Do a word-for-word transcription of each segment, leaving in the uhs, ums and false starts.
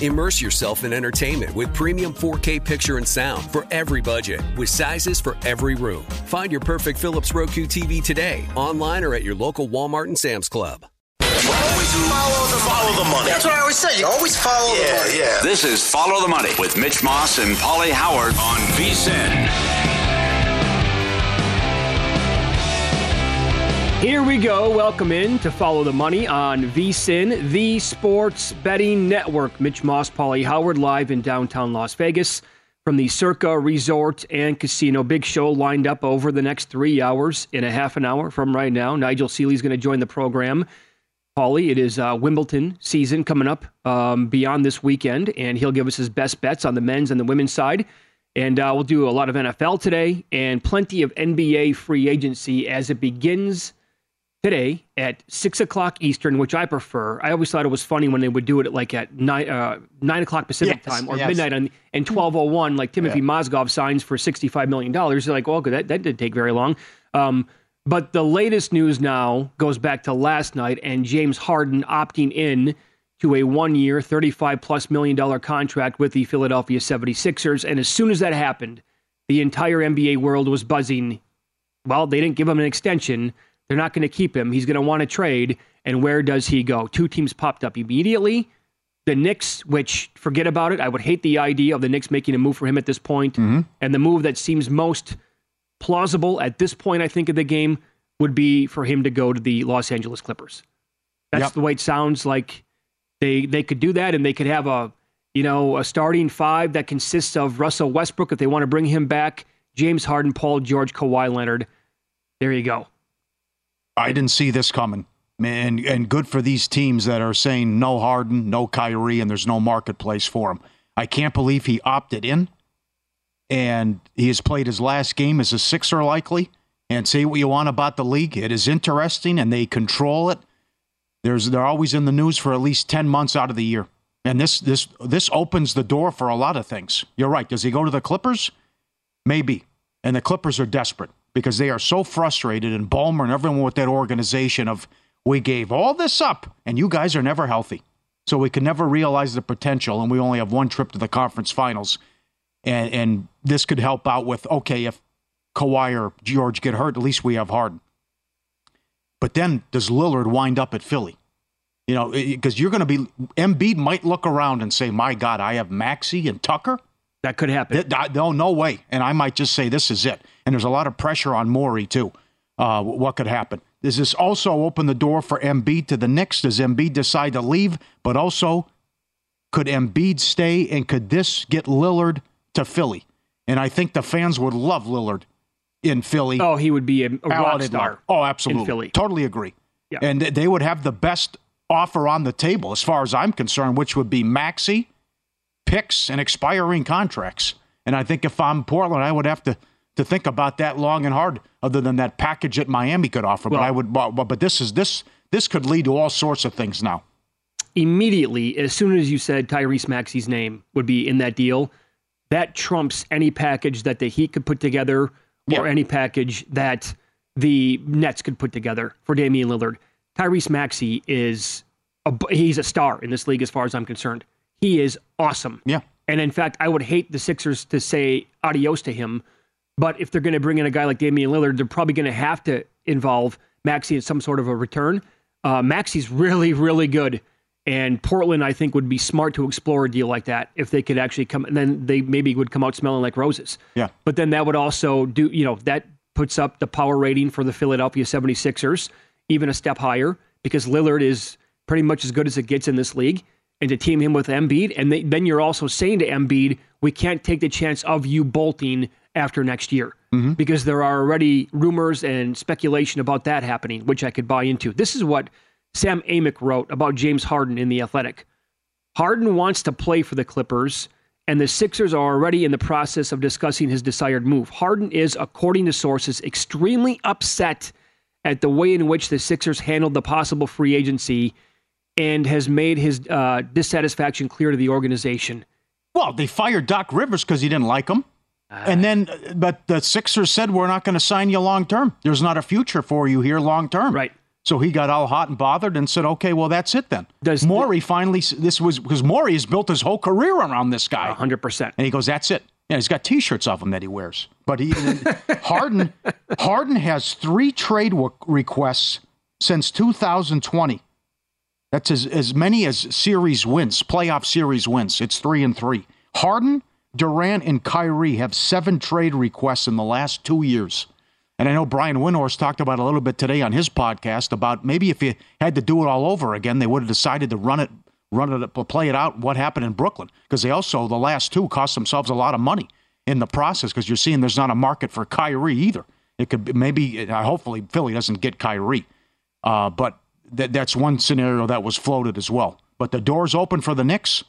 Immerse yourself in entertainment with premium four K picture and sound for every budget, with sizes for every room. Find your perfect Philips Roku T V today, online or at your local Walmart and Sam's Club. Always follow the, follow the money. That's what I always say. You always follow yeah, the money. Yeah. This is Follow the Money with Mitch Moss and Paulie Howard on VSiN. Here we go. Welcome in to Follow the Money on VSiN, the sports betting network. Mitch Moss, Paulie Howard, live in downtown Las Vegas from the Circa Resort and Casino. Big show lined up over the next three hours in a half an hour from right now. Nigel Seeley is going to join the program. Paulie, it is uh, Wimbledon season coming up um, beyond this weekend, and he'll give us his best bets on the men's and the women's side. And uh, we'll do a lot of N F L today and plenty of N B A free agency as it begins today at six o'clock Eastern, which I prefer. I always thought it was funny when they would do it at like at nine, uh, nine o'clock Pacific yes, time or yes. midnight on, and twelve oh one, like Timothy yeah. Mozgov signs for sixty-five million dollars. They're like, well, that, that didn't take very long. Um But the latest news now goes back to last night and James Harden opting in to a one-year, thirty-five plus million dollar contract with the Philadelphia seventy-sixers. And as soon as that happened, the entire N B A world was buzzing. Well, they didn't give him an extension. They're not going to keep him. He's going to want to trade. And where does he go? Two teams popped up immediately. The Knicks, which, forget about it. I would hate the idea of the Knicks making a move for him at this point. Mm-hmm. And the move that seems most plausible at this point, I think, of the game would be for him to go to the Los Angeles Clippers. That's yep. the way it sounds like they they could do that, and they could have a you know a starting five that consists of Russell Westbrook if they want to bring him back, James Harden, Paul George, Kawhi Leonard. There you go. I didn't see this coming, man, and, and good for these teams that are saying no Harden, no Kyrie, and there's no marketplace for him. I can't believe he opted in. And he has played his last game as a Sixer likely. And say what you want about the league. It is interesting, and they control it. There's They're always in the news for at least ten months out of the year. And this this this opens the door for a lot of things. You're right. Does he go to the Clippers? Maybe. And the Clippers are desperate because they are so frustrated, and Ballmer and everyone with that organization of, we gave all this up, and you guys are never healthy. So we can never realize the potential, and we only have one trip to the conference finals. And, and this could help out with, okay, if Kawhi or George get hurt, at least we have Harden. But then does Lillard wind up at Philly? You know, because you're going to be, Embiid might look around and say, my God, I have Maxey and Tucker. That could happen. Th- no, no way. And I might just say this is it. And there's a lot of pressure on Morey, too. Uh, what could happen? Does this also open the door for Embiid to the Knicks? Does Embiid decide to leave? But also, could Embiid stay? And could this get Lillard to Philly? And I think the fans would love Lillard in Philly. Oh, he would be a, a rock star. Oh, absolutely. In Philly. Totally agree. Yeah. And they would have the best offer on the table, as far as I'm concerned, which would be Maxey, picks, and expiring contracts. And I think if I'm Portland, I would have to, to think about that long and hard, other than that package that Miami could offer. Well, but I would. But, but this is this this could lead to all sorts of things now. Immediately, as soon as you said Tyrese Maxey's name would be in that deal, that trumps any package that the Heat could put together, or yeah. any package that the Nets could put together for Damian Lillard. Tyrese Maxey is a, he's a star in this league, as far as I'm concerned. He is awesome. Yeah. And in fact, I would hate the Sixers to say adios to him. But if they're going to bring in a guy like Damian Lillard, they're probably going to have to involve Maxey in some sort of a return. Uh, Maxey's really, really good. And Portland, I think, would be smart to explore a deal like that if they could actually come. And then they maybe would come out smelling like roses. Yeah. But then that would also do, you know, that puts up the power rating for the Philadelphia seventy-sixers even a step higher, because Lillard is pretty much as good as it gets in this league. And to team him with Embiid, and they, then you're also saying to Embiid, we can't take the chance of you bolting after next year, mm-hmm. because there are already rumors and speculation about that happening, which I could buy into. This is what Sam Amick wrote about James Harden in The Athletic. Harden wants to play for the Clippers, and the Sixers are already in the process of discussing his desired move. Harden is, according to sources, extremely upset at the way in which the Sixers handled the possible free agency and has made his uh, dissatisfaction clear to the organization. Well, they fired Doc Rivers because he didn't like him. Uh, and then, but the Sixers said, we're not going to sign you long term. There's not a future for you here long term. Right. So he got all hot and bothered and said, okay, well, that's it then. Does Morey the, finally, this was, because Morey has built his whole career around this guy. one hundred percent. And he goes, that's it. Yeah, he's got T-shirts of him that he wears. But he Harden, Harden has three trade requests since two thousand twenty. That's as, as many as series wins, playoff series wins. It's three and three. Harden, Durant, and Kyrie have seven trade requests in the last two years. And I know Brian Windhorst talked about a little bit today on his podcast about maybe if you had to do it all over again, they would have decided to run it, run it, play it out what happened in Brooklyn. Because they also, the last two, cost themselves a lot of money in the process, because you're seeing there's not a market for Kyrie either. It could maybe, hopefully Philly doesn't get Kyrie. Uh, but That that's one scenario that was floated as well. But the door's open for the Knicks.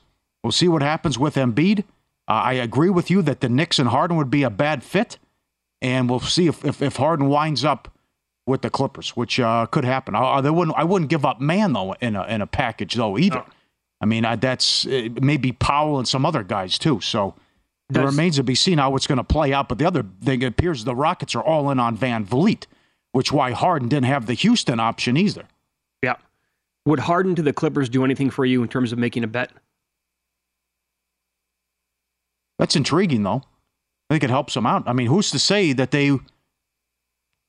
We'll see what happens with Embiid. Uh, I agree with you that the Knicks and Harden would be a bad fit. And we'll see if, if, if Harden winds up with the Clippers, which uh, could happen. I, they wouldn't, I wouldn't give up man, though, in a, in a package, though, either. No. I mean, I, that's maybe Powell and some other guys, too. So it that's... remains to be seen how it's going to play out. But the other thing, it appears the Rockets are all in on Van Vliet, which is why Harden didn't have the Houston option either. Yeah. Would Harden to the Clippers do anything for you in terms of making a bet? That's intriguing, though. I think it helps them out. I mean, who's to say that they,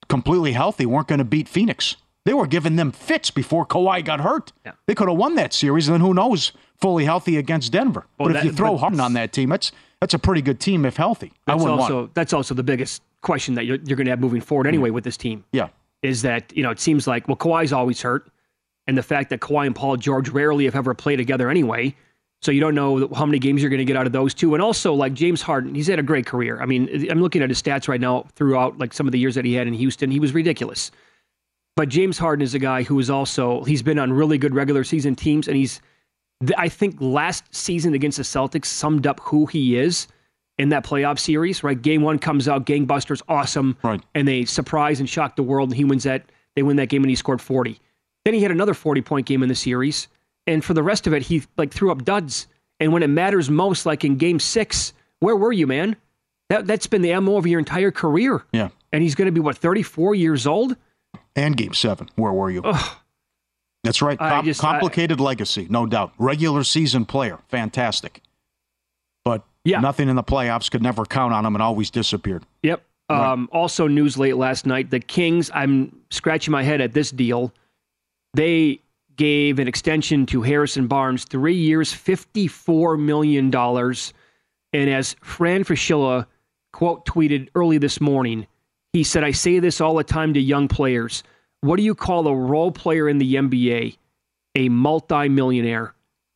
completely healthy, weren't going to beat Phoenix? They were giving them fits before Kawhi got hurt. Yeah. They could have won that series, and then who knows, fully healthy against Denver. Well, but that, if you throw Harden on that team, that's that's a pretty good team if healthy. That's, I wouldn't also, want that's also the biggest question that you're, you're going to have moving forward anyway with this team. Yeah. Is that, you know, it seems like, well, Kawhi's always hurt. And the fact that Kawhi and Paul George rarely have ever played together anyway. So you don't know how many games you're going to get out of those two. And also, like, James Harden, he's had a great career. I mean, I'm looking at his stats right now throughout, like, some of the years that he had in Houston. He was ridiculous. But James Harden is a guy who is also, he's been on really good regular season teams. And he's, I think last season against the Celtics summed up who he is in that playoff series, right? Game one comes out, gangbusters, awesome. Right. And they surprise and shock the world. And he wins that, they win that game and he scored forty. Then he had another forty-point game in the series, and for the rest of it, he like threw up duds. And when it matters most, like in Game Six, where were you, man? That that's been the M O of your entire career. Yeah. And he's going to be what, thirty-four years old? And Game Seven, where were you? Ugh. That's right. Com- just, complicated I, legacy, no doubt. Regular season player, fantastic. But yeah. nothing in the playoffs, could never count on him, and always disappeared. Yep. Right. Um, also, news late last night: the Kings. I'm scratching my head at this deal. They gave an extension to Harrison Barnes, three years, fifty-four million dollars. And as Fran Fraschilla, quote, tweeted early this morning, he said, I say this all the time to young players. What do you call a role player in the N B A? A multimillionaire.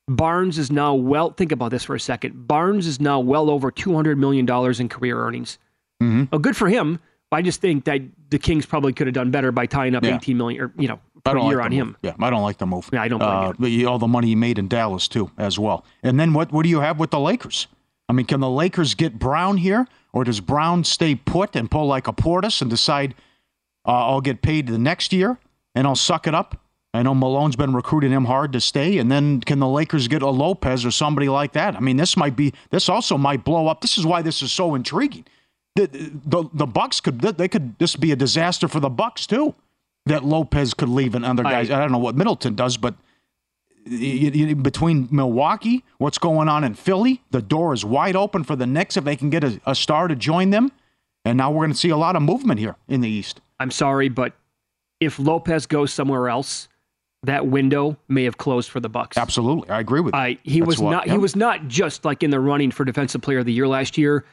Barnes is now well, think about this for a second. Barnes is now well over two hundred million dollars in career earnings. Mm-hmm. Oh, good for him. I just think that the Kings probably could have done better by tying up yeah. eighteen million, or, you know, I don't year like on him. Move. Yeah, I don't like the move. Yeah, I don't blame uh, you. All the money he made in Dallas, too, as well. And then what, what do you have with the Lakers? I mean, can the Lakers get Brown here? Or does Brown stay put and pull like a Portis and decide, uh, I'll get paid the next year and I'll suck it up? I know Malone's been recruiting him hard to stay. And then can the Lakers get a Lopez or somebody like that? I mean, this might be, this also might blow up. This is why this is so intriguing. The, the, the Bucks could, they could, this be a disaster for the Bucks too, that Lopez could leave and other guys. I, I don't know what Middleton does, but you, you, between Milwaukee, what's going on in Philly, the door is wide open for the Knicks if they can get a, a star to join them. And now we're going to see a lot of movement here in the East. I'm sorry, but if Lopez goes somewhere else, that window may have closed for the Bucks. Absolutely. I agree with you. I, he That's was what, not, yeah. he was not just like in the running for defensive player of the year last year.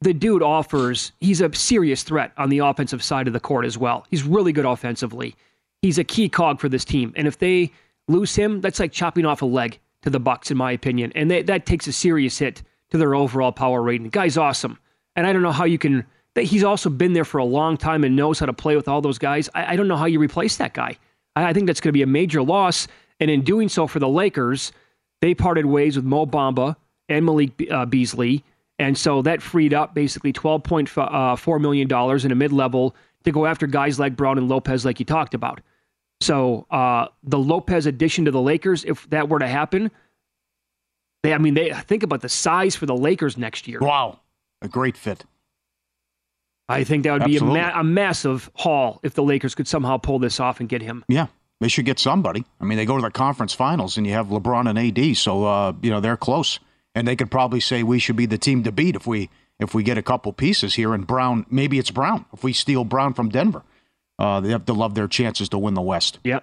The dude offers, he's a serious threat on the offensive side of the court as well. He's really good offensively. He's a key cog for this team. And if they lose him, that's like chopping off a leg to the Bucks, in my opinion. And they, that takes a serious hit to their overall power rating. The guy's awesome. And I don't know how you can, he's also been there for a long time and knows how to play with all those guys. I, I don't know how you replace that guy. I think that's going to be a major loss. And in doing so for the Lakers, they parted ways with Mo Bamba and Malik Beasley. And so that freed up basically twelve point four million dollars in a mid-level to go after guys like Brown and Lopez, like you talked about. So uh, the Lopez addition to the Lakers, if that were to happen, they, I mean, they think about the size for the Lakers next year. Wow. A great fit. I think that would be a, ma- a massive haul if the Lakers could somehow pull this off and get him. Yeah, they should get somebody. I mean, they go to the conference finals and you have LeBron and A D, so uh, you know they're close. And they could probably say we should be the team to beat if we if we get a couple pieces here. And Brown, maybe it's Brown. If we steal Brown from Denver, uh, they have to love their chances to win the West. Yeah.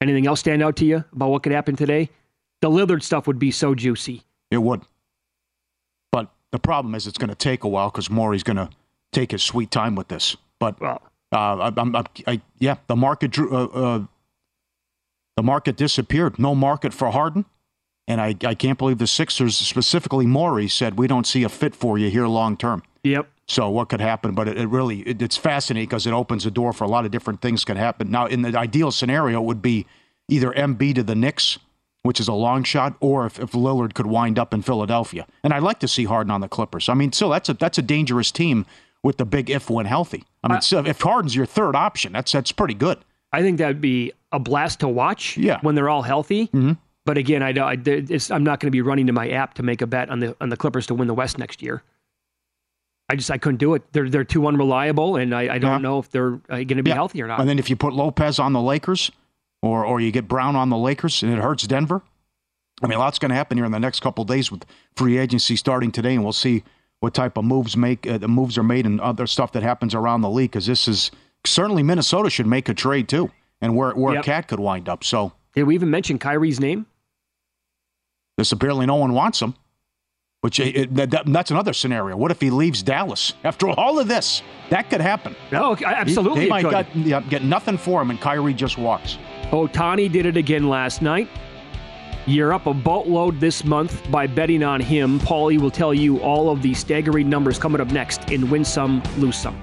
Anything else stand out to you about what could happen today? The Lillard stuff would be so juicy. It would. But the problem is it's going to take a while because Morey's going to take his sweet time with this, but uh, I, I, I, yeah, the market drew, uh, uh, the market disappeared. No market for Harden, and I, I can't believe the Sixers, specifically Morey, said we don't see a fit for you here long term. Yep. So what could happen? But it, it really it, it's fascinating because it opens the door for a lot of different things can happen. Now, in the ideal scenario, it would be either Embiid to the Knicks, which is a long shot, or if, if Lillard could wind up in Philadelphia, and I'd like to see Harden on the Clippers. I mean, so that's a that's a dangerous team. With the big if when healthy. I mean, uh, so if Harden's your third option, that's that's pretty good. I think that'd be a blast to watch yeah. when they're all healthy. Mm-hmm. But again, I, I, it's, I'm not going to be running to my app to make a bet on the on the Clippers to win the West next year. I just I couldn't do it. They're they're too unreliable, and I, I don't yeah. know if they're going to be yeah. healthy or not. And then if you put Lopez on the Lakers, or or you get Brown on the Lakers, and it hurts Denver. I mean, a lot's going to happen here in the next couple of days with free agency starting today, and we'll see what type of moves make uh, the moves are made and other stuff that happens around the league. Because this is certainly Minnesota should make a trade too, and where where yep. a cat could wind up. So did we even mention Kyrie's name? This apparently no one wants him. Which it, it, that, that, that's another scenario. What if he leaves Dallas after all of this? That could happen. Oh, absolutely. He, they might got, yeah, get nothing for him, and Kyrie just walks. Otani did it again last night. You're up a boatload this month by betting on him. Paulie will tell you all of the staggering numbers coming up next in Win Some, Lose Some.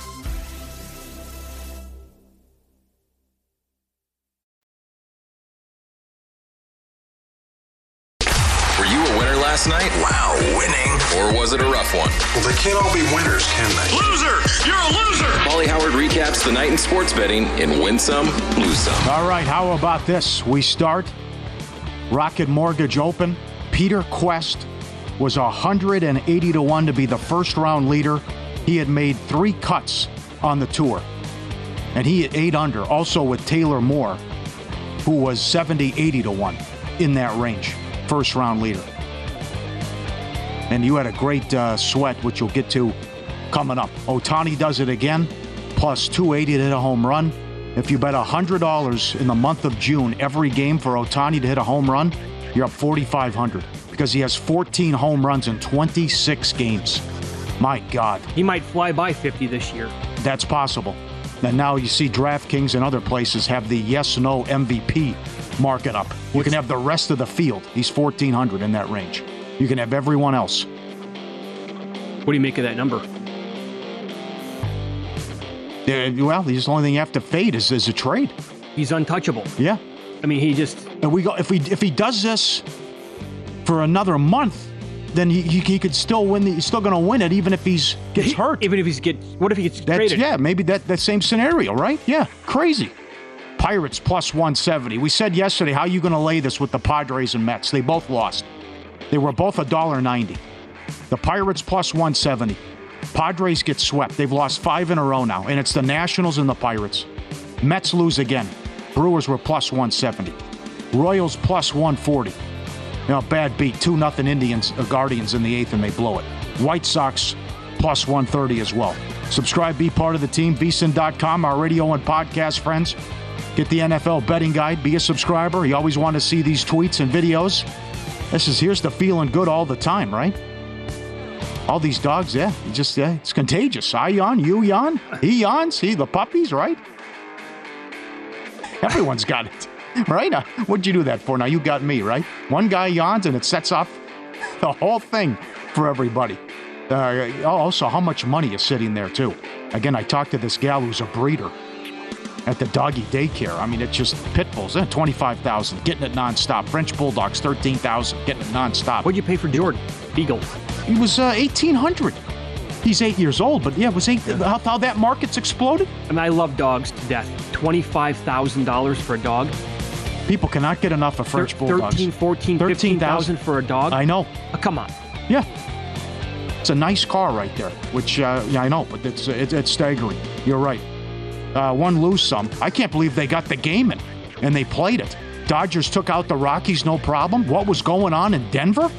Were you a winner last night? Wow, winning. Or was it a rough one? Well, they can't all be winners, can they? Loser! You're a loser! Molly Howard recaps the night in sports betting in Win Some, Lose Some. All right, how about this? We start Rocket Mortgage Open. Peter Quest was one hundred eighty to one to be the first-round leader. He had made three cuts on the tour, and he at eight under, also with Taylor Moore, who was seventy, eighty to one in that range, first-round leader. And you had a great uh, sweat, which you'll get to coming up. Otani does it again, plus two eighty to hit a home run. If you bet one hundred dollars in the month of June, every game for Otani to hit a home run, you're up forty-five hundred dollars because he has fourteen home runs in twenty-six games. My God. He might fly by fifty this year. That's possible. And now you see DraftKings and other places have the yes-no M V P market up. You can have the rest of the field. He's fourteen hundred dollars in that range. You can have everyone else. What do you make of that number? Uh, well, the only thing you have to fade is, is a trade. He's untouchable. Yeah. I mean, he just... And we go, if, we, if he does this for another month, then he, he, he could still win. The, he's still going to win it, even if he's gets he, hurt. Even if he's get... What if he gets That's, traded? Yeah, maybe that, that same scenario, right? Yeah, crazy. Pirates plus one seventy. We said yesterday, how are you going to lay this with the Padres and Mets? They both lost. They were both one ninety. The Pirates plus one seventy. Padres get swept. They've lost five in a row now, and it's the Nationals and the Pirates. Mets lose again. Brewers were plus one seventy. Royals plus one forty. Now, bad beat. two nothing Indians, uh, Guardians in the eighth, and they blow it. White Sox plus one thirty as well. Subscribe, be part of the team. V S I N dot com, our radio and podcast friends. Get the N F L betting guide. Be a subscriber. You always want to see these tweets and videos. This is, here's the feeling good all the time, right? All these dogs, yeah, you just, yeah, it's contagious. I yawn, you yawn, he yawns, he, the puppies, right? Everyone's got it, right? Uh, what'd you do that for? Now you got me, right? One guy yawns and it sets off the whole thing for everybody. Uh, also, how much money is sitting there, too? Again, I talked to this gal who's a breeder at the doggy daycare. I mean, it's just pit bulls, eh? twenty-five thousand dollars, getting it nonstop. French bulldogs, thirteen thousand dollars, getting it nonstop. What'd you pay for Jordan Beagle? He was uh, eighteen hundred dollars. He's eight years old, but yeah, it was eight. Yeah. How, how that market's exploded. I mean, I love dogs to death. twenty-five thousand dollars for a dog. People cannot get enough of French Thir- bulldogs. thirteen, fourteen, fifteen thousand for a dog. I know. Oh, come on. Yeah. It's a nice car right there, which uh, yeah, I know, but it's it, it's staggering. You're right. Uh, one lose some. I can't believe they got the game in. and they played it. Dodgers took out the Rockies, no problem. What was going on in Denver?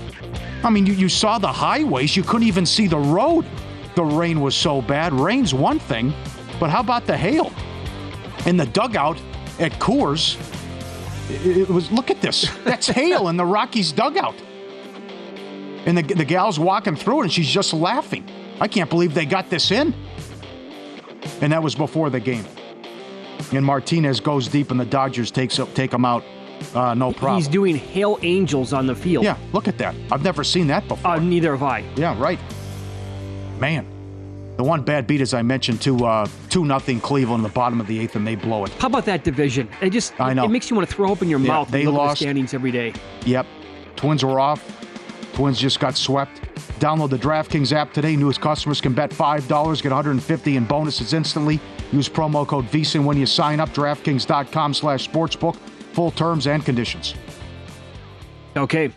I mean, you, you saw the highways. You couldn't even see the road. The rain was so bad. Rain's one thing, but how about the hail? In the dugout at Coors, it, it was, look at this. That's hail in the Rockies dugout. And the, the gal's walking through it, and she's just laughing. I can't believe they got this in. And that was before the game. And Martinez goes deep, and the Dodgers takes up, take him out. Uh, no problem. He's doing Hail Angels on the field. Yeah, look at that. I've never seen that before. Uh, neither have I. Yeah, right. Man, the one bad beat, as I mentioned, to uh, two nothing Cleveland in the bottom of the eighth, and they blow it. How about that division? It just I know. It makes you want to throw up in your yeah, mouth. They and look lost. At the standings every day. Yep. Twins were off. Twins just got swept. Download the DraftKings app today. Newest customers can bet five dollars, get one hundred fifty dollars in bonuses instantly. Use promo code VSiN when you sign up. DraftKings.com slash sportsbook. Full terms and conditions. Okay,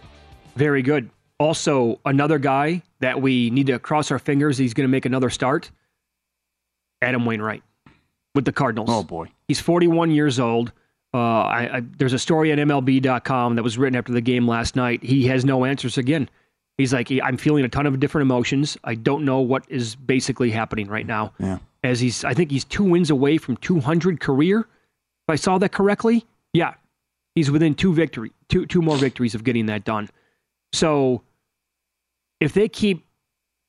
very good. Also, another guy that we need to cross our fingers he's going to make another start, Adam Wainwright with the Cardinals. Oh, boy. He's forty-one years old. Uh, I, I, there's a story on M L B dot com that was written after the game last night. He has no answers again. He's like, I'm feeling a ton of different emotions. I don't know what is basically happening right now. Yeah. As he's, I think he's two wins away from two hundred career, if I saw that correctly. Yeah. He's within two victory, two two more victories of getting that done. So if they keep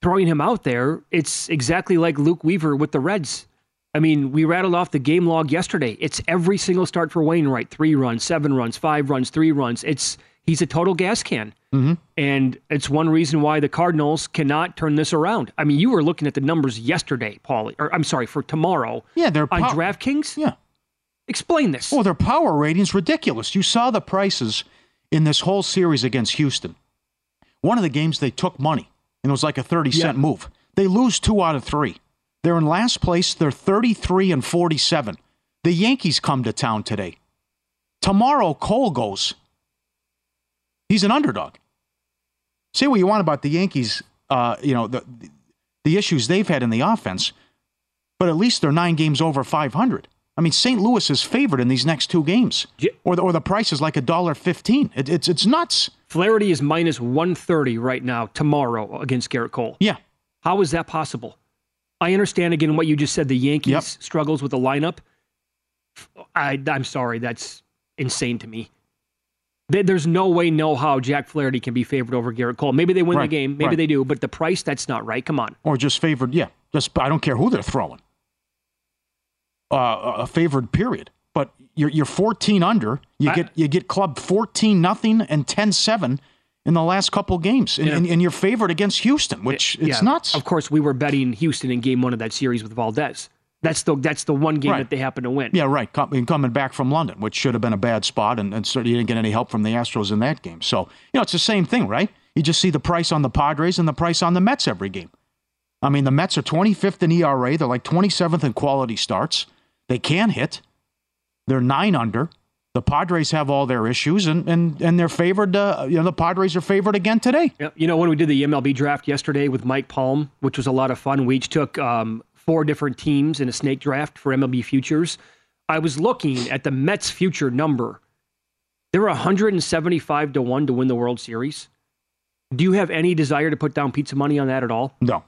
throwing him out there, it's exactly like Luke Weaver with the Reds. I mean, we rattled off the game log yesterday. It's every single start for Wainwright: three runs, seven runs, five runs, three runs. It's he's a total gas can, mm-hmm. and it's one reason why the Cardinals cannot turn this around. I mean, you were looking at the numbers yesterday, Paulie, or I'm sorry, for tomorrow. Yeah, they're on pow- DraftKings. Yeah. Explain this. Well, their power rating's ridiculous. You saw the prices in this whole series against Houston. One of the games they took money, and it was like a thirty-cent yeah. move. They lose two out of three. They're in last place. They're thirty-three and forty-seven. The Yankees come to town today. Tomorrow, Cole goes. He's an underdog. Say what you want about the Yankees, uh, you know, the the issues they've had in the offense, but at least they're nine games over five hundred. I mean, Saint Louis is favored in these next two games, or the, or the price is like one dollar fifteen. It, it's it's nuts. Flaherty is minus one thirty right now tomorrow against Garrett Cole. Yeah. How is that possible? I understand, again, what you just said. The Yankees yep. struggles with the lineup. I, I'm sorry. That's insane to me. There's no way, no how Jack Flaherty can be favored over Garrett Cole. Maybe they win right. the game. Maybe right. they do. But the price, that's not right. Come on. Or just favored. Yeah. Just I don't care who they're throwing. Uh, a favored period, but you're you're fourteen under. You I, get you get clubbed fourteen nothing and ten seven in the last couple games, and, yeah. and, and you're favored against Houston, which it, it's yeah. nuts. Of course, we were betting Houston in Game One of that series with Valdez. That's the that's the one game right. that they happen to win. Yeah, right. And coming back from London, which should have been a bad spot, and, and certainly didn't get any help from the Astros in that game. So you know it's the same thing, right? You just see the price on the Padres and the price on the Mets every game. I mean, the Mets are twenty-fifth in E R A. They're like twenty-seventh in quality starts. They can hit. They're nine under. The Padres have all their issues, and and and they're favored. Uh, you know, the Padres are favored again today. Yeah, you know, when we did the M L B draft yesterday with Mike Palm, which was a lot of fun, we each took um, four different teams in a snake draft for M L B futures. I was looking at the Mets' future number. They're one hundred seventy-five to one to win the World Series. Do you have any desire to put down pizza money on that at all? No.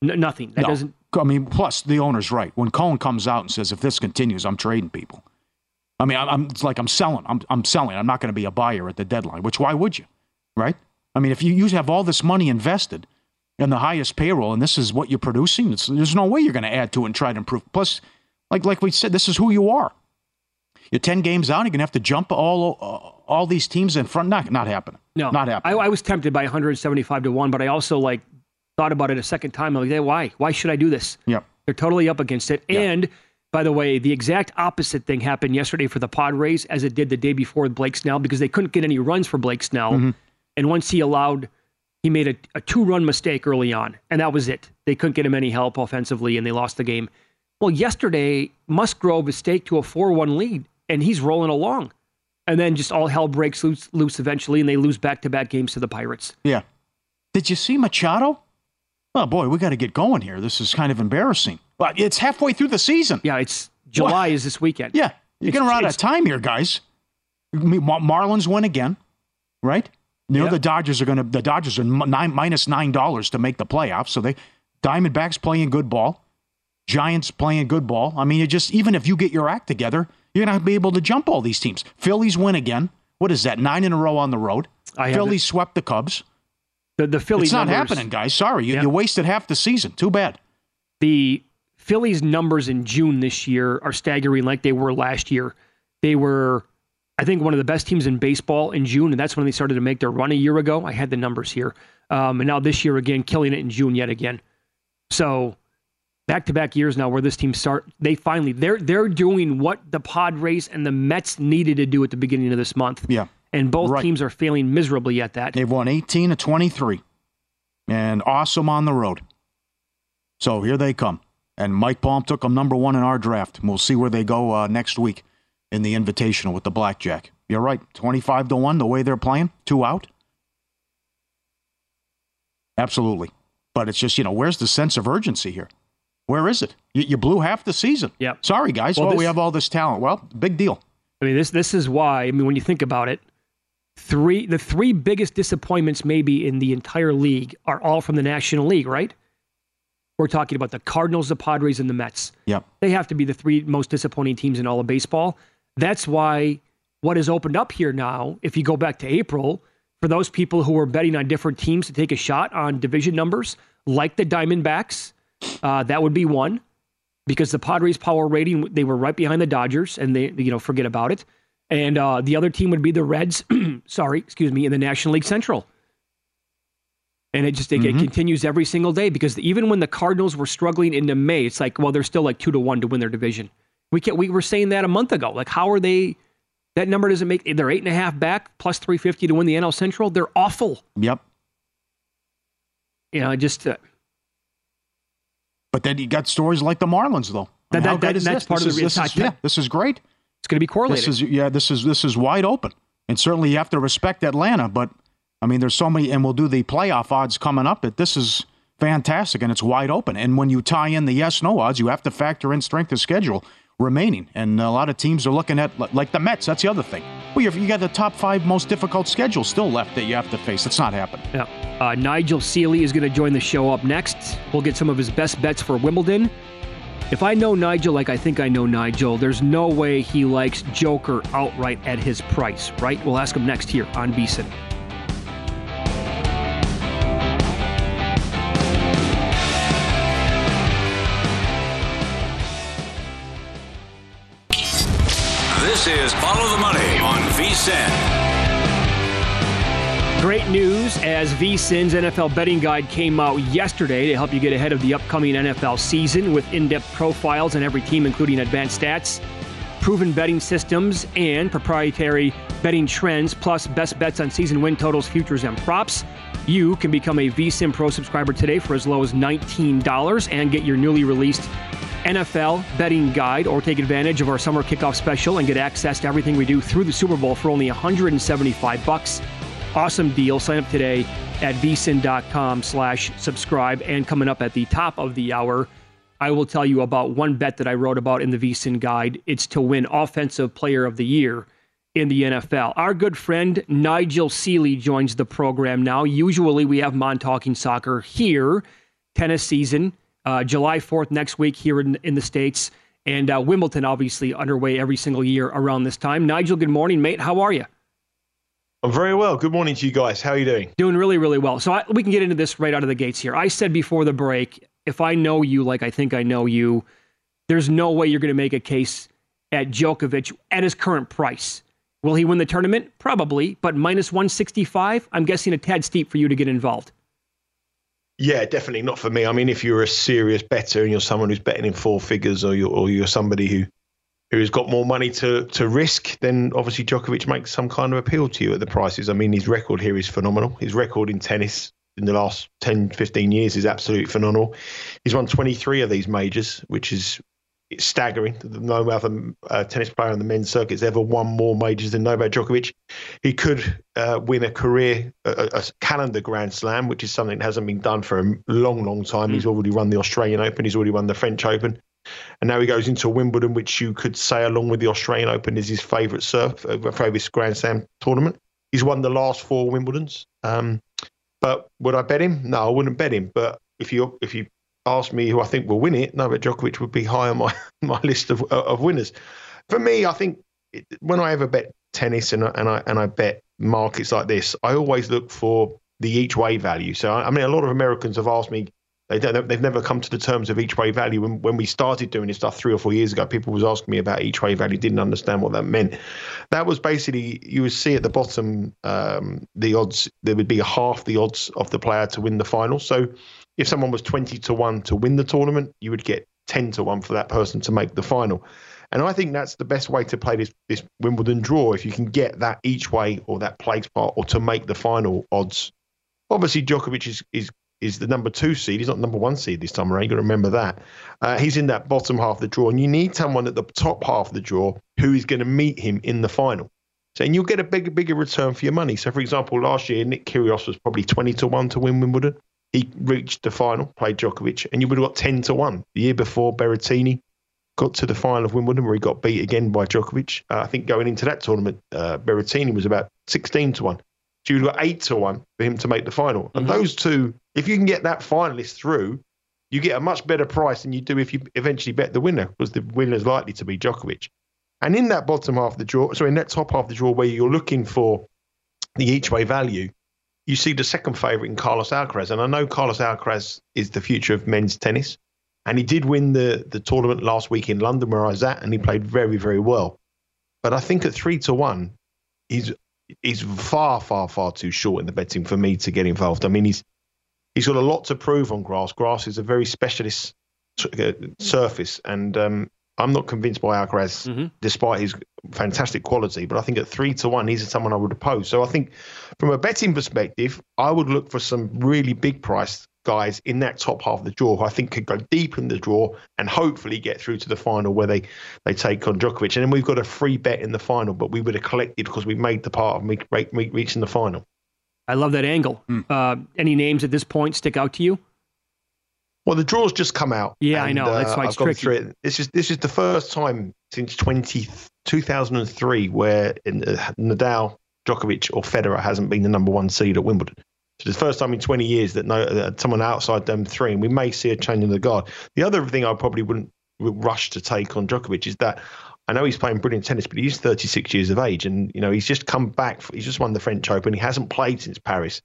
No nothing. That no. doesn't. I mean, plus the owner's right. When Cohen comes out and says, if this continues, I'm trading people. I mean, I'm, I'm it's like I'm selling. I'm I'm selling. I'm not going to be a buyer at the deadline, which why would you? Right? I mean, if you, you have all this money invested in the highest payroll and this is what you're producing, it's, there's no way you're going to add to it and try to improve. Plus, like like we said, this is who you are. You're ten games out. You're going to have to jump all uh, all these teams in front. Not, not happening. No. Not happening. I, I was tempted by one hundred seventy-five to one, but I also like... thought about it a second time. I'm like, hey, why? Why should I do this? Yep. They're totally up against it. Yep. And by the way, the exact opposite thing happened yesterday for the Padres as it did the day before with Blake Snell because they couldn't get any runs for Blake Snell. Mm-hmm. And once he allowed, he made a, a two-run mistake early on, and that was it. They couldn't get him any help offensively, and they lost the game. Well, yesterday, Musgrove is staked to a four one lead, and he's rolling along. And then just all hell breaks loose, loose eventually, and they lose back-to-back games to the Pirates. Yeah. Did you see Machado? Oh, boy, we got to get going here. This is kind of embarrassing. But it's halfway through the season. Yeah, it's July what? Is this weekend. Yeah, You're going to run out of time here, guys. Marlins win again, right? You know, yep. the Dodgers are going to, the Dodgers are nine, minus nine dollars to make the playoffs. So they, Diamondbacks playing good ball. Giants playing good ball. I mean, it just, even if you get your act together, you're going to be able to jump all these teams. Phillies win again. What is that? Nine in a row on the road. I Phillies swept the Cubs. The, the Philly It's not numbers, happening, guys. Sorry. You, yeah. you wasted half the season. Too bad. The Phillies numbers in June this year are staggering like they were last year. They were, I think, one of the best teams in baseball in June, and that's when they started to make their run a year ago. I had the numbers here. Um, and now this year, again, killing it in June yet again. So back-to-back years now where this team start, they finally, they're, they're doing what the Padres and the Mets needed to do at the beginning of this month. Yeah. And both right. teams are failing miserably at that. They've won eighteen to twenty-three. And awesome on the road. So here they come. And Mike Baum took them number one in our draft. And we'll see where they go uh, next week in the Invitational with the Blackjack. You're right. twenty-five to one, the way they're playing. Two out. Absolutely. But it's just, you know, where's the sense of urgency here? Where is it? You, you blew half the season. Yep. Sorry, guys. Well, well this, we have all this talent. Well, big deal. I mean, this this is why, I mean, when you think about it, Three, the three biggest disappointments maybe in the entire league are all from the National League, right? We're talking about the Cardinals, the Padres, and the Mets. Yep. They have to be the three most disappointing teams in all of baseball. That's why what has opened up here now, if you go back to April, for those people who were betting on different teams to take a shot on division numbers, like the Diamondbacks, uh, that would be one. Because the Padres' power rating, they were right behind the Dodgers, and they, you know, forget about it. And uh, the other team would be the Reds, sorry, excuse me, in the National League Central. And it just it, mm-hmm. it continues every single day because even when the Cardinals were struggling into May, it's like, well, they're still like two to one to win their division. We can't, we were saying that a month ago. Like, how are they? That number doesn't make. They're eight and a half back plus three fifty to win the N L Central. They're awful. Yep. You know, just. Uh, but then you got stories like the Marlins, though. I mean, that, that, that, that's this? part this of the. Is, this, is, yeah, this is great. It's going to be correlated. This is, yeah, this is this is wide open. And certainly you have to respect Atlanta, but, I mean, there's so many, and we'll do the playoff odds coming up, but this is fantastic, and it's wide open. And when you tie in the yes-no odds, you have to factor in strength of schedule remaining. And a lot of teams are looking at, like the Mets, that's the other thing. Well, you've, you got the top five most difficult schedules still left that you have to face. It's not happening. Yeah. Uh, Nigel Seeley is going to join the show up next. We'll get some of his best bets for Wimbledon. If I know Nigel like I think I know Nigel, there's no way he likes Joker outright at his price, right? We'll ask him next here on VSiN. This is Follow the Money on VSiN. Great news as VSiN's N F L betting guide came out yesterday to help you get ahead of the upcoming N F L season with in-depth profiles on every team, including advanced stats, proven betting systems, and proprietary betting trends, plus best bets on season win totals, futures, and props. You can become a VSiN Pro subscriber today for as low as nineteen dollars and get your newly released N F L betting guide, or take advantage of our summer kickoff special and get access to everything we do through the Super Bowl for only one hundred seventy-five bucks. Awesome deal. Sign up today at vsin.com slash subscribe. And coming up at the top of the hour, I will tell you about one bet that I wrote about in the VSiN guide. It's to win Offensive Player of the Year in the N F L. Our good friend Nigel Seeley joins the program now. Usually we have him on Talking Soccer here, tennis season, uh, July fourth next week here in, in the States. And uh, Wimbledon, obviously, underway every single year around this time. Nigel, good morning, mate. How are you? I'm very well. Good morning to you guys. How are you doing? Doing really, really well. So I, we can get into this right out of the gates here. I said before the break, if I know you like I think I know you, there's no way you're going to make a case at Djokovic at his current price. Will he win the tournament? Probably, but minus one sixty-five, I'm guessing a tad steep for you to get involved. Yeah, definitely not for me. I mean, if you're a serious bettor and you're someone who's betting in four figures or you're, or you're somebody who who's got more money to, to risk, then obviously Djokovic makes some kind of appeal to you at the prices. I mean, his record here is phenomenal. His record in tennis in the last ten, fifteen years is absolutely phenomenal. He's won twenty-three of these majors, which is it's staggering. No other uh, tennis player on the men's circuit has ever won more majors than Novak Djokovic. He could uh, win a career, a, a calendar Grand Slam, which is something that hasn't been done for a long, long time. Mm. He's already won the Australian Open. He's already won the French Open. And now he goes into Wimbledon, which you could say, along with the Australian Open, is his favourite surf, uh, favourite Grand Slam tournament. He's won the last four Wimbledons. Um, but would I bet him? No, I wouldn't bet him. But if you if you ask me who I think will win it, Novak Djokovic would be high on my, my list of of winners. For me, I think it, when I ever bet tennis and I, and I and I bet markets like this, I always look for the each way value. So I mean, a lot of Americans have asked me. They don't, they've never come to the terms of each way value. When, when we started doing this stuff three or four years ago, people was asking me about each way value, didn't understand what that meant. That was basically, you would see at the bottom, um, the odds, there would be half the odds of the player to win the final. So if someone was twenty to one to win the tournament, you would get ten to one for that person to make the final. And I think that's the best way to play this, this Wimbledon draw, if you can get that each way or that place part or to make the final odds. Obviously, Djokovic is is is the number two seed. He's not number one seed this time around. You've got to remember that. Uh, he's in that bottom half of the draw, and you need someone at the top half of the draw who is going to meet him in the final. So, and you'll get a bigger, bigger return for your money. So, for example, last year, Nick Kyrgios was probably twenty to one to win Wimbledon. He reached the final, played Djokovic, and you would have got ten to one. The year before, Berrettini got to the final of Wimbledon where he got beat again by Djokovic. Uh, I think going into that tournament, uh, Berrettini was about sixteen to one. So you've got eight to one for him to make the final. And mm-hmm. those two, if you can get that finalist through, you get a much better price than you do if you eventually bet the winner, because the winner is likely to be Djokovic. And in that bottom half of the draw, so in that top half of the draw where you're looking for the each-way value, you see the second favourite in Carlos Alcaraz. And I know Carlos Alcaraz is the future of men's tennis. And he did win the, the tournament last week in London where I was at, and he played very, very well. But I think at three to one, he's... He's far, far, far too short in the betting for me to get involved. I mean, he's he's got a lot to prove on grass. Grass is a very specialist uh, surface, and um, I'm not convinced by Alcaraz, mm-hmm. despite his fantastic quality. But I think at three to one, he's someone I would oppose. So I think, from a betting perspective, I would look for some really big price guys in that top half of the draw who I think could go deep in the draw and hopefully get through to the final where they, they take on Djokovic. And then we've got a free bet in the final, but we would have collected because we made the part of me, me reaching the final. I love that angle. Mm. Uh, any names at this point stick out to you? Well, the draw's just come out. Yeah, and, I know. That's why uh, it's I've tricky. It. This, is, this is the first time since twenty, two thousand three where in, uh, Nadal, Djokovic or Federer hasn't been the number one seed at Wimbledon. So it's the first time in twenty years that no that someone outside them three, and we may see a change in the guard. The other thing I probably wouldn't rush to take on Djokovic is that I know he's playing brilliant tennis, but he's thirty-six years of age, and you know he's just come back. He's just won the French Open. He hasn't played since Paris,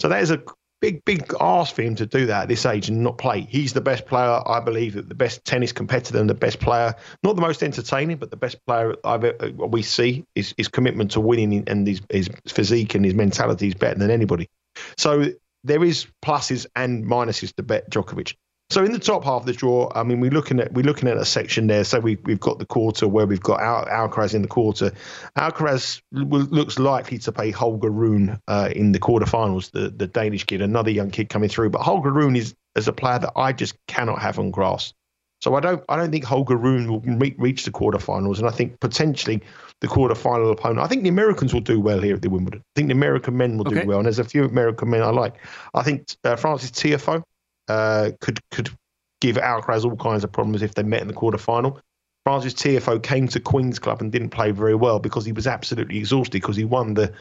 so that is a big, big ask for him to do that at this age and not play. He's the best player, I believe, the best tennis competitor and the best player, not the most entertaining, but the best player I've, we see. His, his commitment to winning and his, his physique and his mentality is better than anybody. So there is pluses and minuses to bet Djokovic. So in the top half of the draw, I mean, we're looking at we're looking at a section there. So we, we've got the quarter where we've got Al- Alcaraz in the quarter. Alcaraz w- looks likely to play Holger Rune uh, in the quarterfinals, the, the Danish kid, another young kid coming through. But Holger Rune is as a player that I just cannot have on grass. So I don't I don't think Holger Rune will re- reach the quarterfinals, and I think potentially the quarterfinal opponent. I think the Americans will do well here at the Wimbledon. I think the American men will okay. do well, and there's a few American men I like. I think uh, Francis Tiafoe uh, could could give Alcaraz all kinds of problems if they met in the quarterfinal. Francis Tiafoe came to Queen's Club and didn't play very well because he was absolutely exhausted because he won the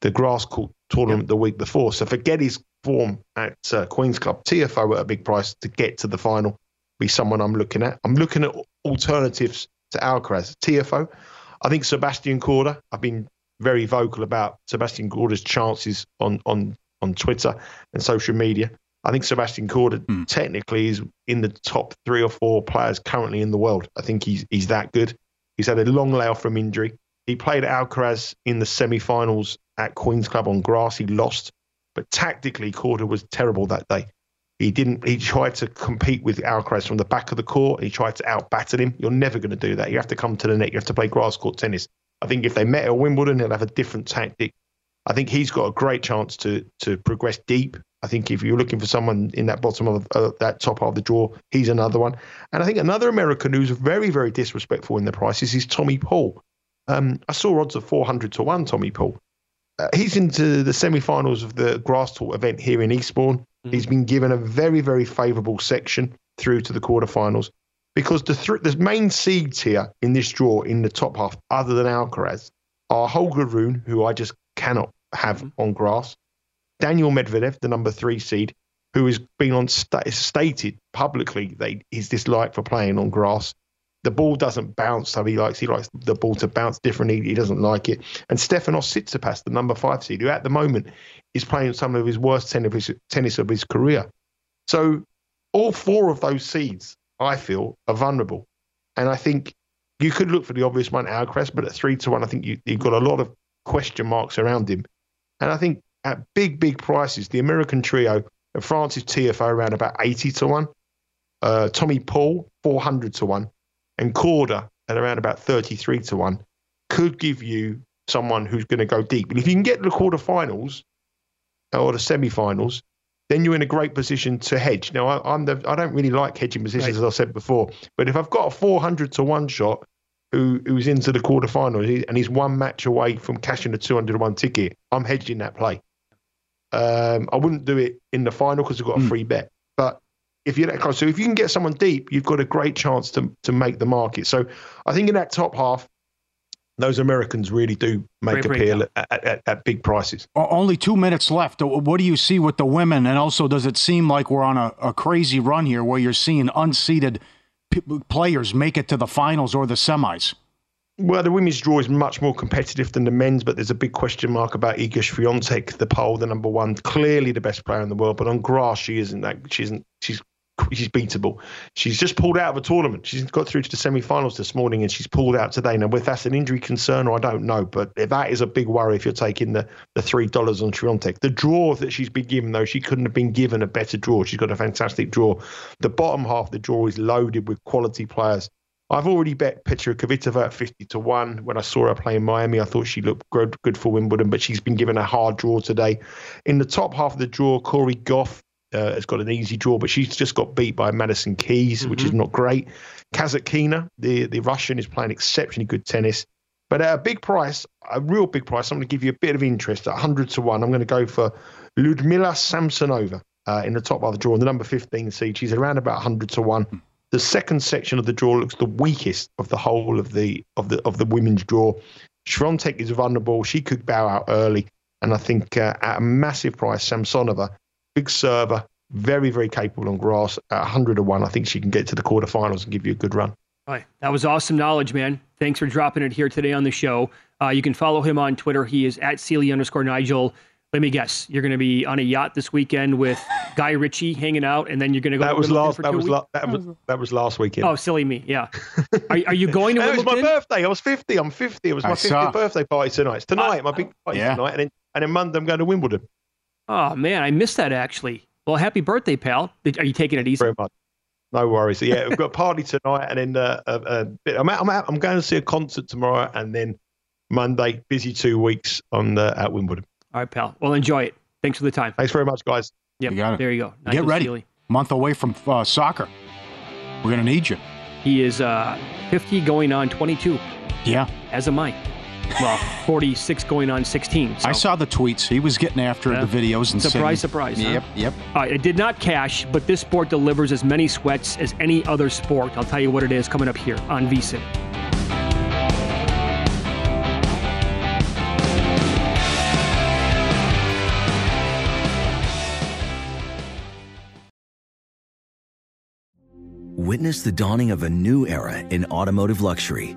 the grass court tournament yep. the week before. So forget his form at uh, Queen's Club. Tiafoe at a big price to get to the final. Be someone I'm looking at. I'm looking at alternatives to Alcaraz. T F O, I think Sebastian Korda. I've been very vocal about Sebastian Korda's chances on, on, on Twitter and social media. I think Sebastian Korda hmm. technically is in the top three or four players currently in the world. I think he's he's that good. He's had a long layoff from injury. He played Alcaraz in the semi-finals at Queen's Club on grass. He lost, but tactically Korda was terrible that day. He didn't. He tried to compete with Alcaraz from the back of the court. He tried to out-batter him. You're never going to do that. You have to come to the net. You have to play grass court tennis. I think if they met at Wimbledon, he'll have a different tactic. I think he's got a great chance to to progress deep. I think if you're looking for someone in that bottom of uh, that top half of the draw, he's another one. And I think another American who's very, very disrespectful in the prices is Tommy Paul. Um, I saw odds of four hundred to one, Tommy Paul. Uh, he's into the semi-finals of the grass court event here in Eastbourne. He's been given a very, very favourable section through to the quarterfinals. because the th- the main seeds here in this draw in the top half, other than Alcaraz, are Holger Rune, who I just cannot have mm-hmm. on grass, Daniel Medvedev, the number three seed, who has been on st- stated publicly that he's disliked for playing on grass. The ball doesn't bounce, so he likes he likes the ball to bounce differently. He doesn't like it. And Stefanos Tsitsipas, the number five seed, who at the moment is playing some of his worst ten of his, tennis of his career. So all four of those seeds, I feel, are vulnerable. And I think you could look for the obvious one, Alcaraz, but at three to one, I think you, you've got a lot of question marks around him. And I think at big, big prices, the American trio of Francis Tiafoe around about eighty to one, uh, Tommy Paul, four hundred to one, and Korda at around about thirty-three to one could give you someone who's going to go deep. And if you can get to the quarterfinals or the semifinals, then you're in a great position to hedge. Now, I, I'm the, I don't really like hedging positions, right. as I said before, but if I've got a four hundred to one shot who who's into the quarterfinals and he's one match away from cashing a two hundred to one ticket, I'm hedging that play. Um, I wouldn't do it in the final because I've got a mm. free bet, but if you're that close, so if you can get someone deep, you've got a great chance to to make the market. So I think in that top half, those Americans really do make great appeal at, at, at big prices. Only two minutes left. What do you see with the women? And also, does it seem like we're on a, a crazy run here where you're seeing unseeded p- players make it to the finals or the semis? Well, the women's draw is much more competitive than the men's, but there's a big question mark about Iga Swiatek, the Pole, the number one, clearly the best player in the world. But on grass, she isn't that. She isn't. She's She's beatable. She's just pulled out of a tournament. She's got through to the semi-finals this morning and she's pulled out today. Now, whether that's an injury concern or I don't know, but that is a big worry if you're taking the, the three dollars on Swiatek. The draw that she's been given, though, she couldn't have been given a better draw. She's got a fantastic draw. The bottom half of the draw is loaded with quality players. I've already bet Petra Kvitova at fifty to one. When I saw her play in Miami, I thought she looked good, good for Wimbledon, but she's been given a hard draw today. In the top half of the draw, Corey Goff, Uh, has got an easy draw, but she's just got beat by Madison Keys, mm-hmm. which is not great. Kazatkina, the, the Russian, is playing exceptionally good tennis. But at a big price, a real big price, I'm going to give you a bit of interest. At one hundred to one, I'm going to go for Ludmila Samsonova uh, in the top of the draw, the number fifteen seed. She's around about one hundred to one. Mm-hmm. The second section of the draw looks the weakest of the whole of the of the, of the women's draw. Swiatek is vulnerable. She could bow out early. And I think uh, at a massive price, Samsonova, big server, very, very capable on grass. At one hundred to one, I think she can get to the quarterfinals and give you a good run. All right. That was awesome knowledge, man. Thanks for dropping it here today on the show. Uh, you can follow him on Twitter. He is at Seeley underscore Nigel. Let me guess, you're going to be on a yacht this weekend with Guy Ritchie hanging out, and then you're going to go that to was Wimbledon last, for that two was la- that was that was last weekend. Oh, silly me, yeah. Are, are you going to Wimbledon? It was my birthday. I was fifty. I'm fifty. It was my fiftieth birthday party tonight. It's tonight, uh, my big party yeah. tonight, and then, and then Monday I'm going to Wimbledon. Oh, man, I missed that, actually. Well, happy birthday, pal. Are you taking it easy? Very much. No worries. So, yeah, we've got a party tonight, and then uh, a, a bit. I'm, out, I'm, out, I'm going to see a concert tomorrow, and then Monday, busy two weeks on the, at Wimbledon. All right, pal. Well, enjoy it. Thanks for the time. Thanks very much, guys. Yep, you got it. There you go. Nigel Get ready. Seeley. Month away from uh, soccer. We're going to need you. He is uh, fifty going on twenty-two. Yeah. As am I. Well, forty-six going on sixteen. So. I saw the tweets. He was getting after yeah. the videos and surprise, singing. surprise. Yep, huh? yep. All right, it did not cash, but this sport delivers as many sweats as any other sport. I'll tell you what it is coming up here on VSiN. Witness the dawning of a new era in automotive luxury,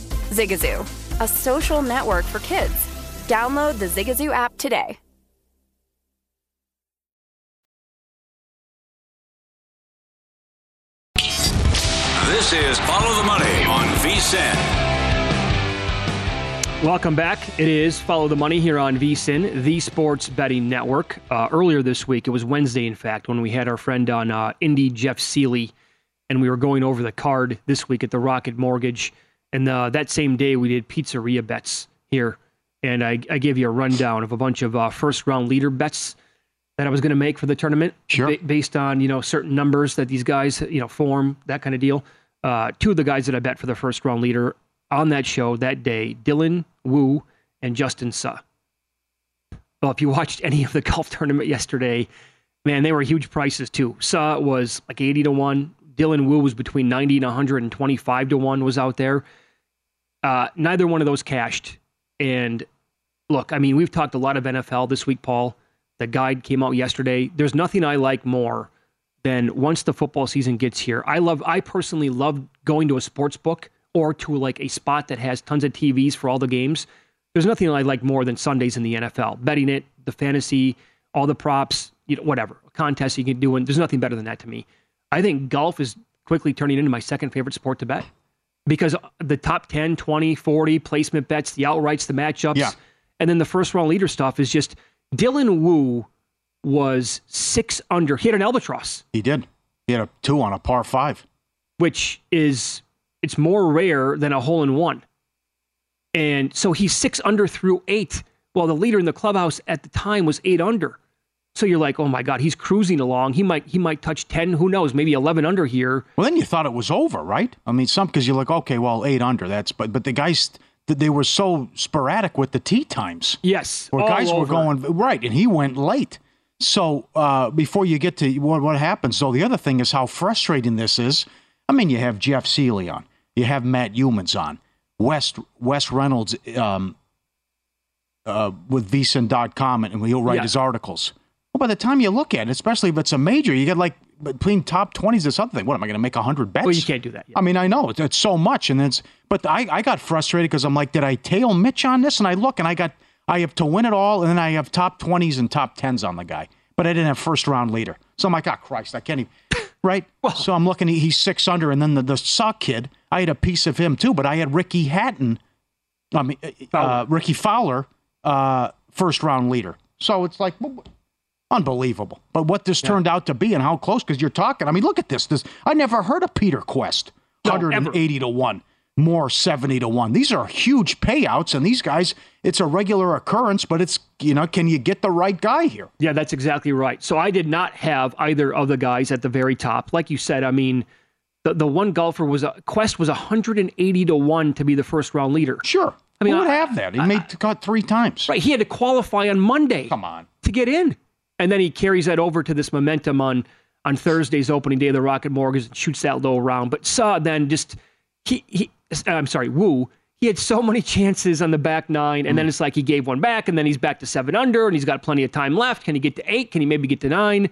Zigazoo, a social network for kids. Download the Zigazoo app today. This is Follow the Money on VSiN. Welcome back. It is Follow the Money here on VSiN, the sports betting network. Uh, earlier this week, it was Wednesday, in fact, when we had our friend on uh, Indy, Jeff Seeley, and we were going over the card this week at the Rocket Mortgage. And uh, that same day, we did pizzeria bets here. And I, I gave you a rundown of a bunch of uh, first-round leader bets that I was going to make for the tournament, sure, ba- based on, you know, certain numbers that these guys, you know, form, that kind of deal. Uh, two of the guys that I bet for the first-round leader on that show that day, Dylan Wu and Justin Suh. Well, if you watched any of the golf tournament yesterday, man, they were huge prices, too. Suh was like eighty to one. Dylan Wu was between ninety and one twenty-five to one was out there. Uh, neither one of those cashed. And look, I mean, we've talked a lot of N F L this week, Paul. The guide came out yesterday. There's nothing I like more than once the football season gets here. I love, I personally love going to a sports book or to like a spot that has tons of T Vs for all the games. There's nothing I like more than Sundays in the N F L, betting it, the fantasy, all the props, you know, whatever contests you can do. And there's nothing better than that to me. I think golf is quickly turning into my second favorite sport to bet. Because the top ten, twenty, forty placement bets, the outrights, the matchups, yeah. And then the first round leader stuff is just Dylan Wu was six under. He had an albatross. He did. He had a two on a par five. Which is, it's more rare than a hole in one. And so he's six under through eight, while the leader in the clubhouse at the time was eight under. So you're like, oh my God, he's cruising along. He might he might touch ten, who knows, maybe eleven under here. Well, then you thought it was over, right? I mean, some, because you're like, okay, well, eight under, that's, but but the guys, they were so sporadic with the tee times. Yes. Where guys over. were going, right, and he went late. So uh, before you get to what, what happens, though, the other thing is how frustrating this is. I mean, you have Jeff Seeley on. You have Matt Humans on. Wes, Wes Reynolds um, uh, with V S I N dot com, and he'll write yeah. his articles. Well, by the time you look at it, especially if it's a major, you get like between top twenties or something. What, am I going to make one hundred bets? Well, you can't do that. Yet. I mean, I know. It's, it's so much. and it's. But I, I got frustrated because I'm like, did I tail Mitch on this? And I look, and I got I have to win it all, and then I have top twenties and top tens on the guy. But I didn't have first-round leader. So I'm like, oh, Christ, I can't even. Right? Well, so I'm looking. He, he's six under, and then the, the Suck kid, I had a piece of him, too. But I had Ricky Hatton, I mean, uh, Ricky Fowler, uh, first-round leader. So it's like... Well, unbelievable. But what this yeah. turned out to be and how close, because you're talking. I mean, look at this. This I never heard of Peter Quest, no, one eighty ever. to one. more seventy to one. These are huge payouts, and these guys, it's a regular occurrence, but it's, you know, can you get the right guy here? Yeah, that's exactly right. So I did not have either of the guys at the very top. Like you said, I mean, the, the one golfer was, a, Quest was one hundred eighty to one to be the first round leader. Sure. I mean, who would I, have that? He I, made the cut three times. Right. He had to qualify on Monday. Come on. To get in. And then he carries that over to this momentum on, on Thursday's opening day of the Rocket Mortgage and shoots that low round. But Suh then just, he, he I'm sorry, Wu, he had so many chances on the back nine. And mm. then it's like he gave one back and then he's back to seven under and he's got plenty of time left. Can he get to eight? Can he maybe get to nine?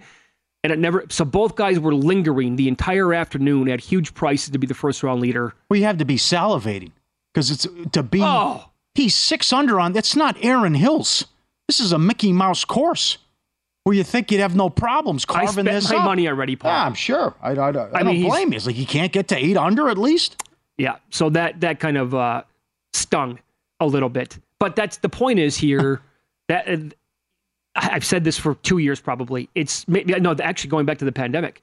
And it never, so both guys were lingering the entire afternoon at huge prices to be the first round leader. Well, you have to be salivating because it's to be, oh. he's six under on, that's not Aaron Hills. This is a Mickey Mouse course where you think you'd have no problems carving this up. I spent my money already, Paul. Yeah, I'm sure. I, I, I, I, I mean, don't blame you. It's like you can't get to eight under at least. Yeah, so that that kind of uh, stung a little bit. But that's the point is here that uh, I've said this for two years probably. It's maybe no, actually going back to the pandemic.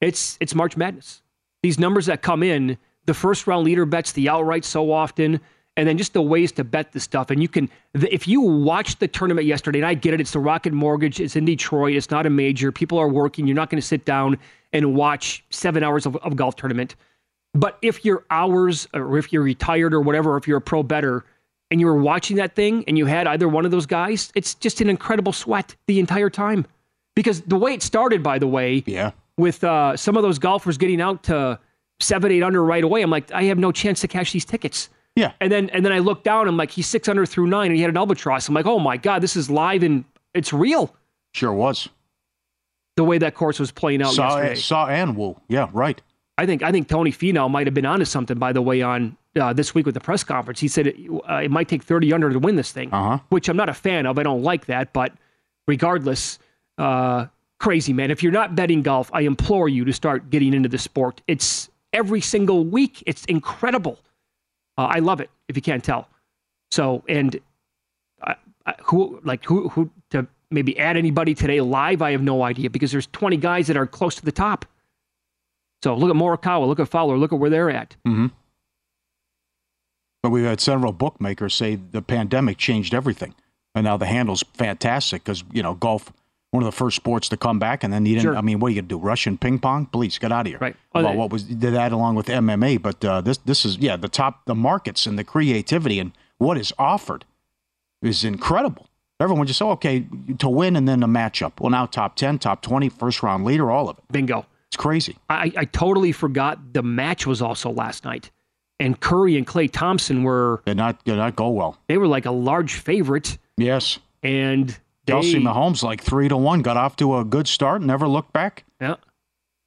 It's it's March Madness. These numbers that come in, the first round leader bets, the outright so often, and then just the ways to bet the stuff. And you can, if you watched the tournament yesterday, and I get it, it's the Rocket Mortgage, it's in Detroit, it's not a major, people are working, you're not going to sit down and watch seven hours of, of golf tournament. But if you're hours, or if you're retired or whatever, if you're a pro bettor, and you were watching that thing, and you had either one of those guys, it's just an incredible sweat the entire time. Because the way it started, by the way, yeah. with uh, some of those golfers getting out to seven, eight under right away, I'm like, I have no chance to cash these tickets. Yeah. And then and then I look down, I'm like, he's six under through nine, and he had an albatross. I'm like, oh my God, this is live and it's real. Sure was. The way that course was playing out saw, yesterday. Saw and Wu. Yeah, right. I think I think Tony Finau might have been onto something, by the way, on uh, this week with the press conference. He said it, uh, it might take thirty under to win this thing, uh-huh. which I'm not a fan of. I don't like that, but regardless, uh, crazy, man. If you're not betting golf, I implore you to start getting into the sport. It's every single week. It's incredible. Uh, I love it, if you can't tell. So, and uh, who, like, who, who to maybe add anybody today live, I have no idea, because there's twenty guys that are close to the top. So, look at Morikawa, look at Fowler, look at where they're at. Mm-hmm. But we've had several bookmakers say the pandemic changed everything. And now the handle's fantastic because, you know, golf, one of the first sports to come back, and then you didn't, sure. I mean, what are you going to do, Russian ping pong? Please, get out of here. Right. Well, well, what was, did that along with M M A, but uh, this this is, yeah, the top, the markets and the creativity and what is offered is incredible. Everyone just said, okay, to win and then the matchup. Well, now top ten, top twenty, first round leader, all of it. Bingo. It's crazy. I, I totally forgot the match was also last night, and Curry and Klay Thompson were... Did not, did not go well. They were like a large favorite. Yes. And... Kelsey Mahomes, like three to one, got off to a good start, never looked back. Yeah.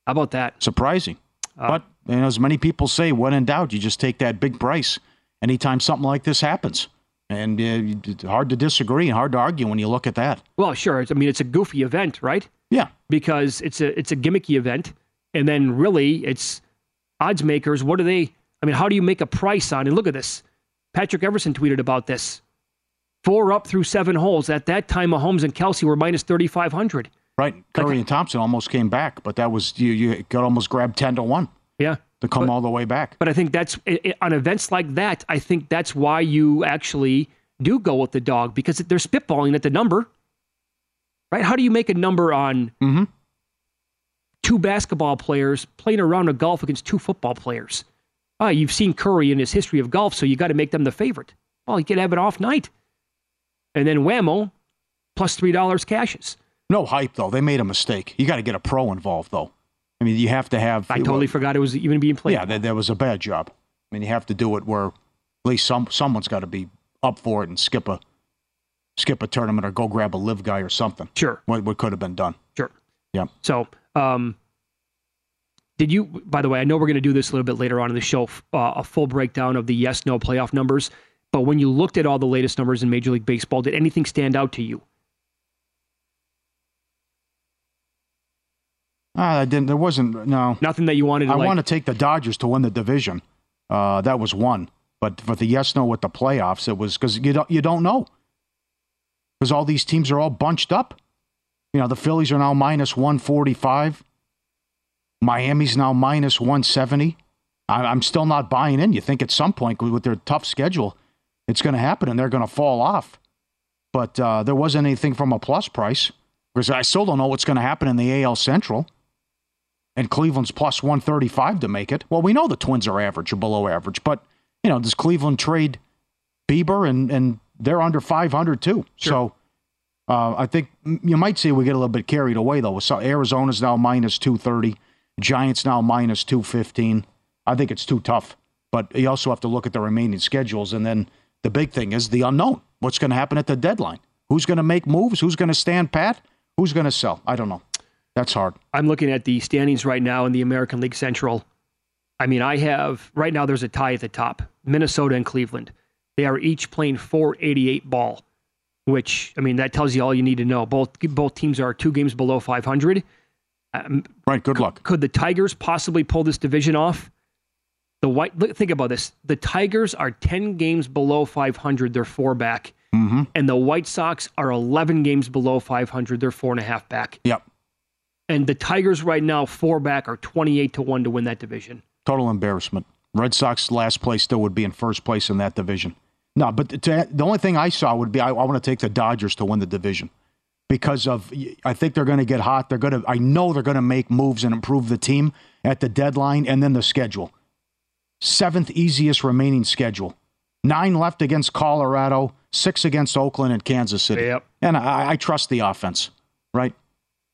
How about that? Surprising. Uh, but you know, as many people say, when in doubt, you just take that big price anytime something like this happens. And uh, it's hard to disagree and hard to argue when you look at that. Well, sure. I mean, it's a goofy event, right? Yeah. Because it's a it's a gimmicky event. And then really, it's odds makers. What do they, I mean, how do you make a price on it? And look at this. Patrick Everson tweeted about this. Four up through seven holes. At that time, Mahomes and Kelsey were minus thirty-five hundred. Right. Curry like, and Thompson almost came back, but that was, you you could almost grab ten to one. Yeah. To come but, all the way back. But I think that's, it, it, on events like that, I think that's why you actually do go with the dog, because they're spitballing at the number, right? How do you make a number on mm-hmm. two basketball players playing a round of golf against two football players? Oh, you've seen Curry in his history of golf, so you got to make them the favorite. Well, you could have an off night. And then whammo, plus three dollars cashes. No hype, though. They made a mistake. You got to get a pro involved, though. I mean, you have to have... I totally was, forgot it was even being played. Yeah, that, that was a bad job. I mean, you have to do it where at least some someone's got to be up for it and skip a skip a tournament or go grab a live guy or something. Sure. What, what could have been done. Sure. Yeah. So, um, did you... By the way, I know we're going to do this a little bit later on in the show, uh, a full breakdown of the yes-no playoff numbers. But when you looked at all the latest numbers in Major League Baseball, did anything stand out to you? Uh, I didn't. There wasn't, no. Nothing that you wanted to I like. want to take the Dodgers to win the division. Uh, that was one. But for the yes-no with the playoffs, it was because you don't, you don't know. Because all these teams are all bunched up. You know, the Phillies are now minus one forty-five. Miami's now minus one seventy. I'm still not buying in. You think at some point with their tough schedule, it's going to happen and they're going to fall off. But uh, there wasn't anything from a plus price because I still don't know what's going to happen in the A L Central. And Cleveland's plus one thirty-five to make it. Well, we know the Twins are average or below average, but, you know, does Cleveland trade Bieber? And, and they're under five hundred, too. Sure. So uh, I think you might see we get a little bit carried away, though. So Arizona's now minus two thirty. Giants now minus two fifteen. I think it's too tough. But you also have to look at the remaining schedules. And then the big thing is the unknown. What's going to happen at the deadline? Who's going to make moves? Who's going to stand pat? Who's going to sell? I don't know. That's hard. I'm looking at the standings right now in the American League Central. I mean, I have, right now there's a tie at the top. Minnesota and Cleveland. They are each playing four eighty-eight ball, which, I mean, that tells you all you need to know. Both both teams are two games below five hundred. Um, right, good luck. Could the Tigers possibly pull this division off? The White, look, think about this. The Tigers are ten games below five hundred. They're four back. Mm-hmm. And the White Sox are eleven games below five hundred. They're four and a half back. Yep. And the Tigers right now, four back, are twenty-eight to one to win that division. Total embarrassment. Red Sox last place still would be in first place in that division. No, but to, the only thing I saw would be I, I want to take the Dodgers to win the division because of I think they're going to get hot. They're going to I know they're going to make moves and improve the team at the deadline and then the schedule. Seventh easiest remaining schedule. Nine left against Colorado, six against Oakland and Kansas City. Yep. And I, I trust the offense, right?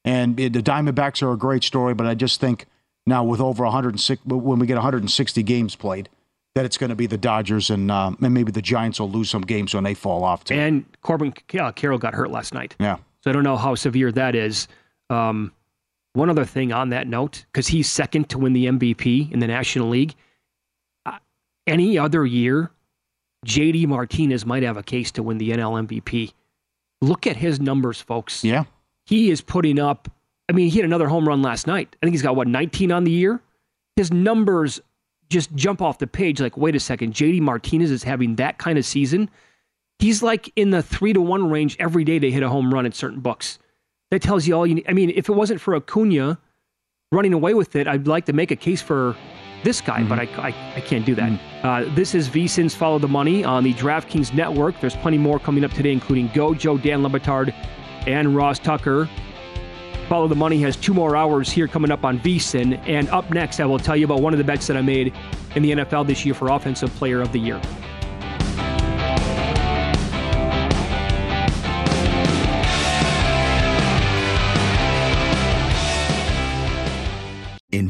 And the Diamondbacks are a great story, but I just think now with over one hundred six, when we get one hundred sixty games played, that it's going to be the Dodgers and, uh, and maybe the Giants will lose some games when they fall off too. And Corbin uh, Carroll got hurt last night. Yeah. So I don't know how severe that is. Um, one other thing on that note, because he's second to win the M V P in the National League. Uh, any other year, J D Martinez might have a case to win the N L M V P. Look at his numbers, folks. Yeah. He is putting up, I mean, he had another home run last night. I think he's got, what, nineteen on the year? His numbers just jump off the page like, wait a second, J D Martinez is having that kind of season? He's like in the three to one range every day to hit a home run in certain books. That tells you all you need. I mean, if it wasn't for Acuna running away with it, I'd like to make a case for this guy, mm-hmm. but I, I, I can't do that. Mm-hmm. Uh, this is VSiN's Follow the Money on the DraftKings Network. There's plenty more coming up today, including Gojo, Dan Lebatard, and Ross Tucker. Follow the Money has two more hours here coming up on VSiN. And up next, I will tell you about one of the bets that I made in the N F L this year for Offensive Player of the Year.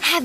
Have